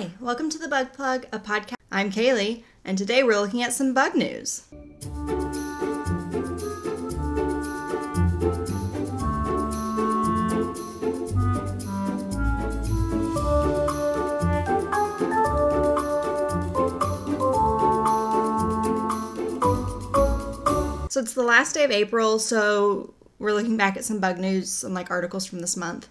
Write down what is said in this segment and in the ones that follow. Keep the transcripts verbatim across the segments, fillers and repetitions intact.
Hi, welcome to the Bug Plug, a podcast. I'm Kaylee, and today we're looking at some bug news. So it's the last day of April, so we're looking back at some bug news and like articles from this month.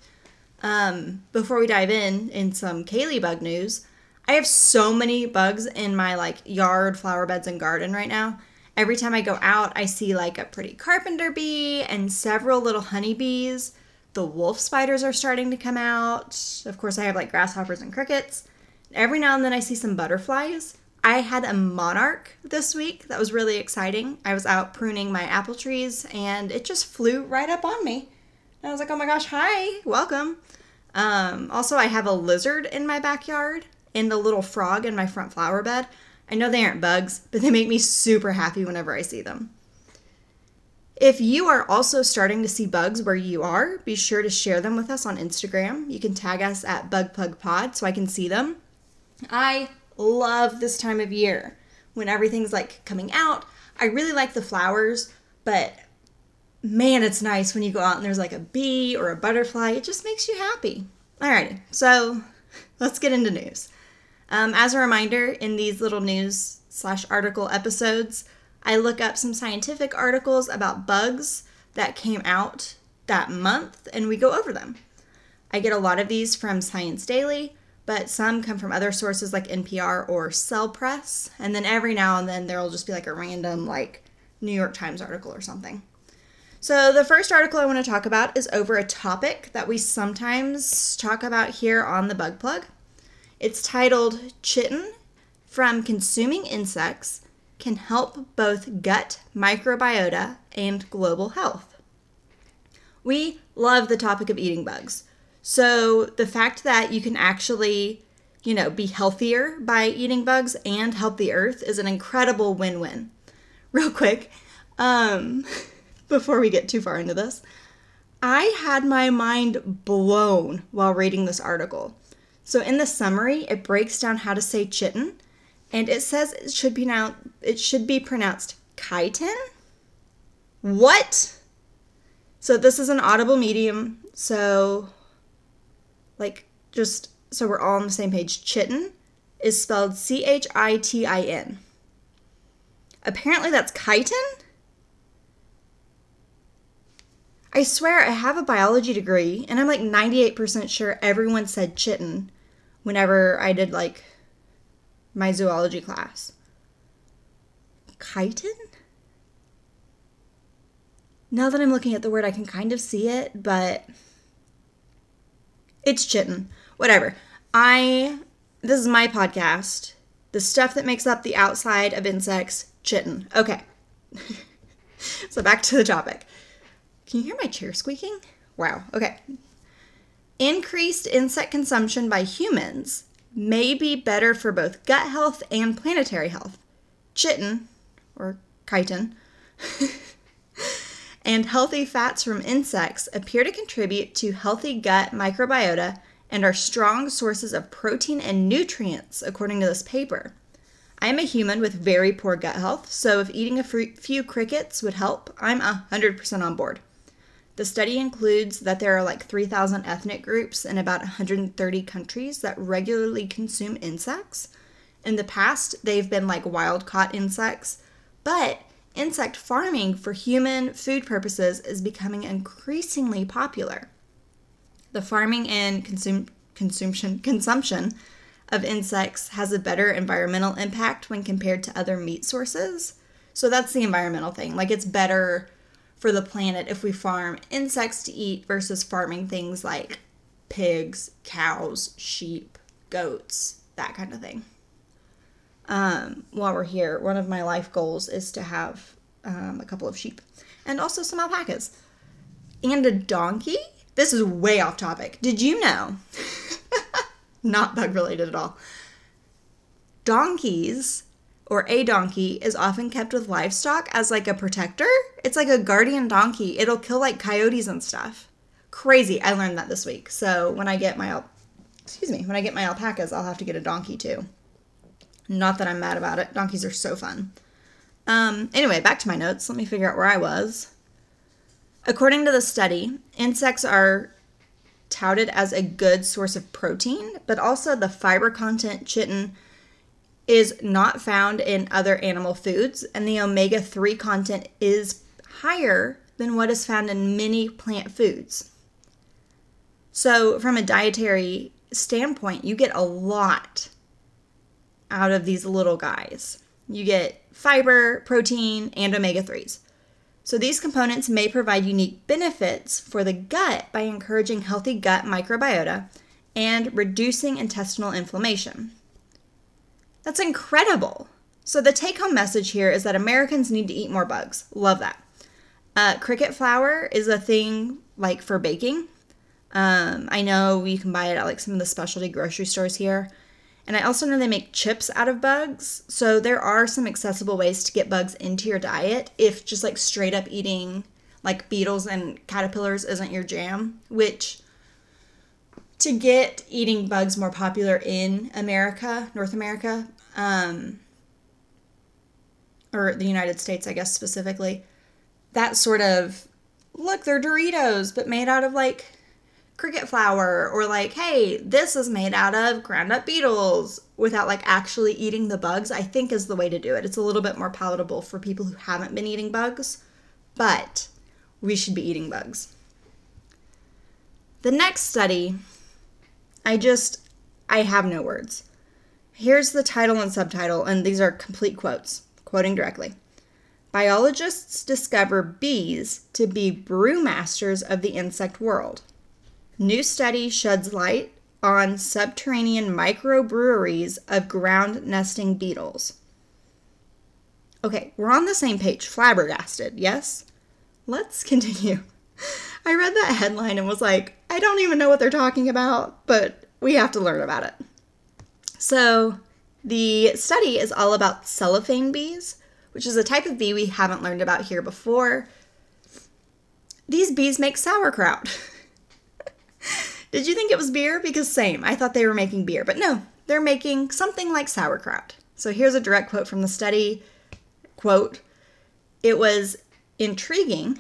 Um, before we dive in, in some Kaylee bug news, I have so many bugs in my like yard, flower beds, and garden right now. Every time I go out, I see like a pretty carpenter bee and several little honeybees. The wolf spiders are starting to come out. Of course, I have like grasshoppers and crickets. Every now and then I see some butterflies. I had a monarch this week. That was really exciting. I was out pruning my apple trees, and it just flew right up on me. And I was like, oh my gosh, hi, welcome. Um, also, I have a lizard in my backyard and a little frog in my front flower bed. I know they aren't bugs, but they make me super happy whenever I see them. If you are also starting to see bugs where you are, be sure to share them with us on Instagram. You can tag us at BugPlugPod so I can see them. I love this time of year when everything's like coming out. I really like the flowers, but man, it's nice when you go out and there's like a bee or a butterfly. It just makes you happy. Alrighty, so let's get into news. Um, as a reminder, in these little news slash article episodes, I look up some scientific articles about bugs that came out that month and we go over them. I get a lot of these from Science Daily, but some come from other sources like N P R or Cell Press, and then every now and then there'll just be like a random like New York Times article or something. So the first article I want to talk about is over a topic that we sometimes talk about here on the Bug Plug. It's titled, Chitin from Consuming Insects Can Help Both Gut Microbiota and Global Health. We love the topic of eating bugs. So the fact that you can actually, you know, be healthier by eating bugs and help the earth is an incredible win-win. Real quick, um, before we get too far into this, I had my mind blown while reading this article. So in the summary, it breaks down how to say chitin, and it says it should be now it should be pronounced chitin. What? So this is an audible medium, so like, just so we're all on the same page, chitin is spelled C H I T I N. Apparently that's chitin? I swear I have a biology degree, and I'm like ninety-eight percent sure everyone said chitin whenever I did, like, my zoology class. Chitin? Now that I'm looking at the word, I can kind of see it, but it's chitin. Whatever. I, this is my podcast. The stuff that makes up the outside of insects, chitin. Okay. So back to the topic. Can you hear my chair squeaking? Wow. Okay. Increased insect consumption by humans may be better for both gut health and planetary health. Chitin, or chitin, and healthy fats from insects appear to contribute to healthy gut microbiota and are strong sources of protein and nutrients, according to this paper. I am a human with very poor gut health, so if eating a few crickets would help, I'm one hundred percent on board. The study includes that there are like three thousand ethnic groups in about one hundred thirty countries that regularly consume insects. In the past, they've been like wild-caught insects, but insect farming for human food purposes is becoming increasingly popular. The farming and consum- consumption consumption of insects has a better environmental impact when compared to other meat sources. So that's the environmental thing. Like, it's better for the planet if we farm insects to eat versus farming things like pigs, cows, sheep, goats, that kind of thing. Um, while we're here, one of my life goals is to have um, a couple of sheep and also some alpacas and a donkey. This is way off topic. Did you know? Not bug related at all. Donkeys, or a donkey, is often kept with livestock as like a protector. It's like a guardian donkey. It'll kill like coyotes and stuff. Crazy. I learned that this week. So when I get my excuse me, when I get my alpacas, I'll have to get a donkey too. Not that I'm mad about it. Donkeys are so fun. Um, anyway, back to my notes. Let me figure out where I was. According to the study, insects are touted as a good source of protein, but also the fiber content chitin is not found in other animal foods, and the omega three content is higher than what is found in many plant foods. So from a dietary standpoint, you get a lot out of these little guys. You get fiber, protein, and omega threes. So these components may provide unique benefits for the gut by encouraging healthy gut microbiota and reducing intestinal inflammation. That's incredible. So the take-home message here is that Americans need to eat more bugs. Love that. Uh, cricket flour is a thing like for baking. Um, I know you can buy it at like some of the specialty grocery stores here. And I also know they make chips out of bugs, so there are some accessible ways to get bugs into your diet if just like straight up eating like beetles and caterpillars isn't your jam, which to get eating bugs more popular in America, North America, um, or the United States, I guess specifically, that sort of, look, they're Doritos, but made out of like cricket flour, or like, hey, this is made out of ground up beetles, without like actually eating the bugs, I think is the way to do it. It's a little bit more palatable for people who haven't been eating bugs, but we should be eating bugs. The next study, I just, I have no words. Here's the title and subtitle, and these are complete quotes, quoting directly. Biologists discover bees to be brewmasters of the insect world. New study sheds light on subterranean microbreweries of ground-nesting beetles. Okay, we're on the same page. Flabbergasted, yes? Let's continue. I read that headline and was like, I don't even know what they're talking about, but we have to learn about it. So the study is all about cellophane bees, which is a type of bee we haven't learned about here before. These bees make sauerkraut. Did you think it was beer? Because same, I thought they were making beer, but no, they're making something like sauerkraut. So here's a direct quote from the study, quote, "It was intriguing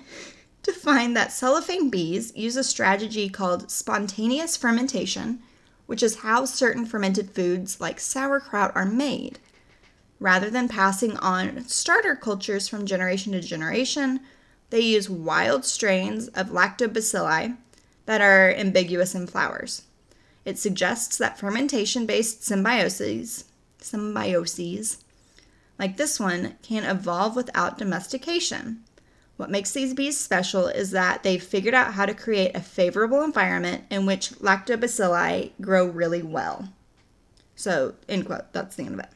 to find that cellophane bees use a strategy called spontaneous fermentation, which is how certain fermented foods like sauerkraut are made. Rather than passing on starter cultures from generation to generation, they use wild strains of lactobacilli that are ambiguous in flowers. It suggests that fermentation-based symbioses, symbioses, like this one, can evolve without domestication. What makes these bees special is that they've figured out how to create a favorable environment in which lactobacilli grow really well." So, end quote, that's the end of it.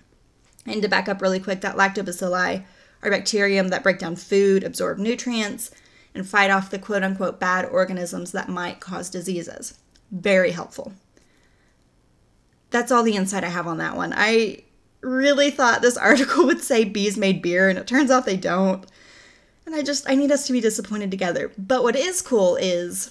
And to back up really quick, that lactobacilli are bacterium that break down food, absorb nutrients, and fight off the quote-unquote bad organisms that might cause diseases. Very helpful. That's all the insight I have on that one. I really thought this article would say bees made beer, and it turns out they don't. And I just, I need us to be disappointed together. But what is cool is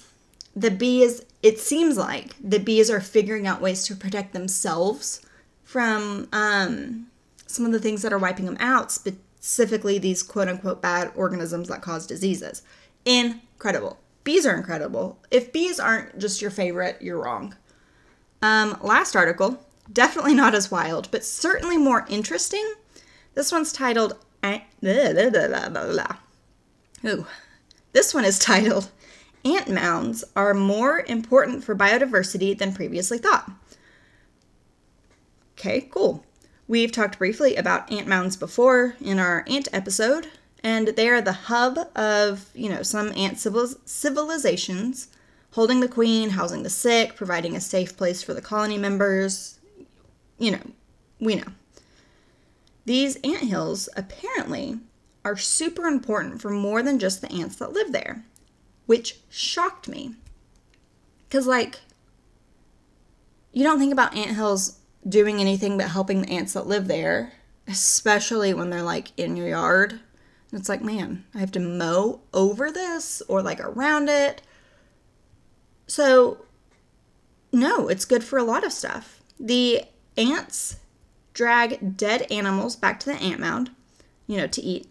the bees, it seems like the bees are figuring out ways to protect themselves from um, some of the things that are wiping them out, specifically these quote-unquote bad organisms that cause diseases. Incredible. Bees are incredible. If bees aren't just your favorite, you're wrong. Um, last article, definitely not as wild, but certainly more interesting. This one's titled, ooh, this one is titled, Ant Mounds Are More Important for Biodiversity Than Previously Thought. Okay, cool. We've talked briefly about ant mounds before in our ant episode, and they are the hub of, you know, some ant civiliz- civilizations, holding the queen, housing the sick, providing a safe place for the colony members. You know, we know. These anthills apparently are super important for more than just the ants that live there, which shocked me. Because, like, you don't think about anthills doing anything but helping the ants that live there, especially when they're, like, in your yard. It's like, man, I have to mow over this or like around it. So No, it's good for a lot of stuff. The ants drag dead animals back to the ant mound, you know, to eat.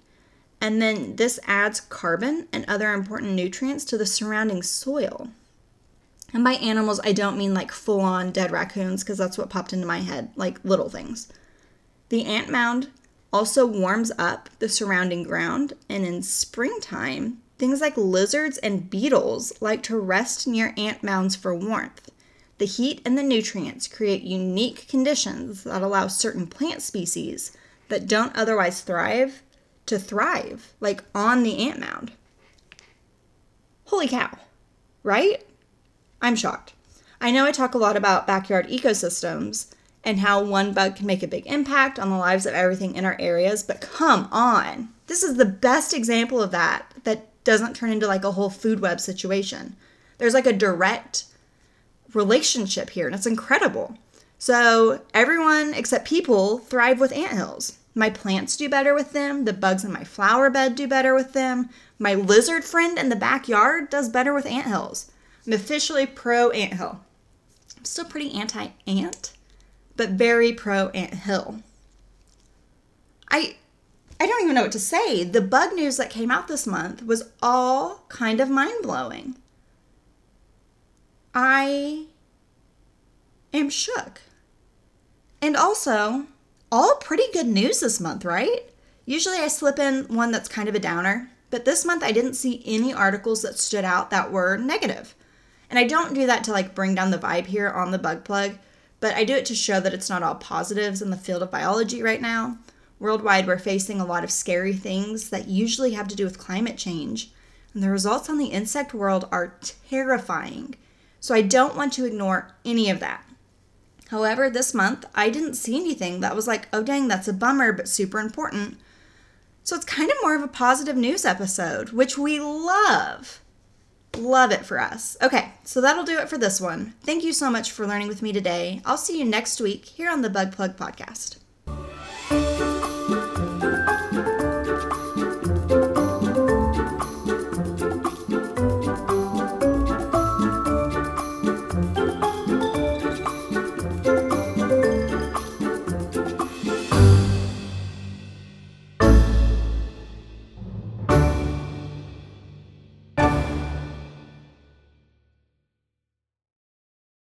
And then this adds carbon and other important nutrients to the surrounding soil. And by animals, I don't mean like full-on dead raccoons, because that's what popped into my head, like little things. The ant mound also warms up the surrounding ground, and in springtime, things like lizards and beetles like to rest near ant mounds for warmth. The heat and the nutrients create unique conditions that allow certain plant species that don't otherwise thrive to thrive, like on the ant mound. Holy cow, right? I'm shocked. I know I talk a lot about backyard ecosystems and how one bug can make a big impact on the lives of everything in our areas, but come on. This is the best example of that that doesn't turn into like a whole food web situation. There's like a direct relationship here, and it's incredible. So everyone except people thrive with anthills. My plants do better with them. The bugs in my flower bed do better with them. My lizard friend in the backyard does better with anthills. I'm officially pro-anthill. I'm still pretty anti-ant, but very pro-anthill. I... I don't even know what to say. The bug news that came out this month was all kind of mind-blowing. I am shook. And also, all pretty good news this month, right? Usually I slip in one that's kind of a downer, but this month I didn't see any articles that stood out that were negative. And I don't do that to like bring down the vibe here on the Bug Plug, but I do it to show that it's not all positives in the field of biology right now. Worldwide, we're facing a lot of scary things that usually have to do with climate change, and the results on the insect world are terrifying. So I don't want to ignore any of that. However, this month, I didn't see anything that was like, oh dang, that's a bummer, but super important. So it's kind of more of a positive news episode, which we love. Love it for us. Okay, so that'll do it for this one. Thank you so much for learning with me today. I'll see you next week here on the Bug Plug Podcast.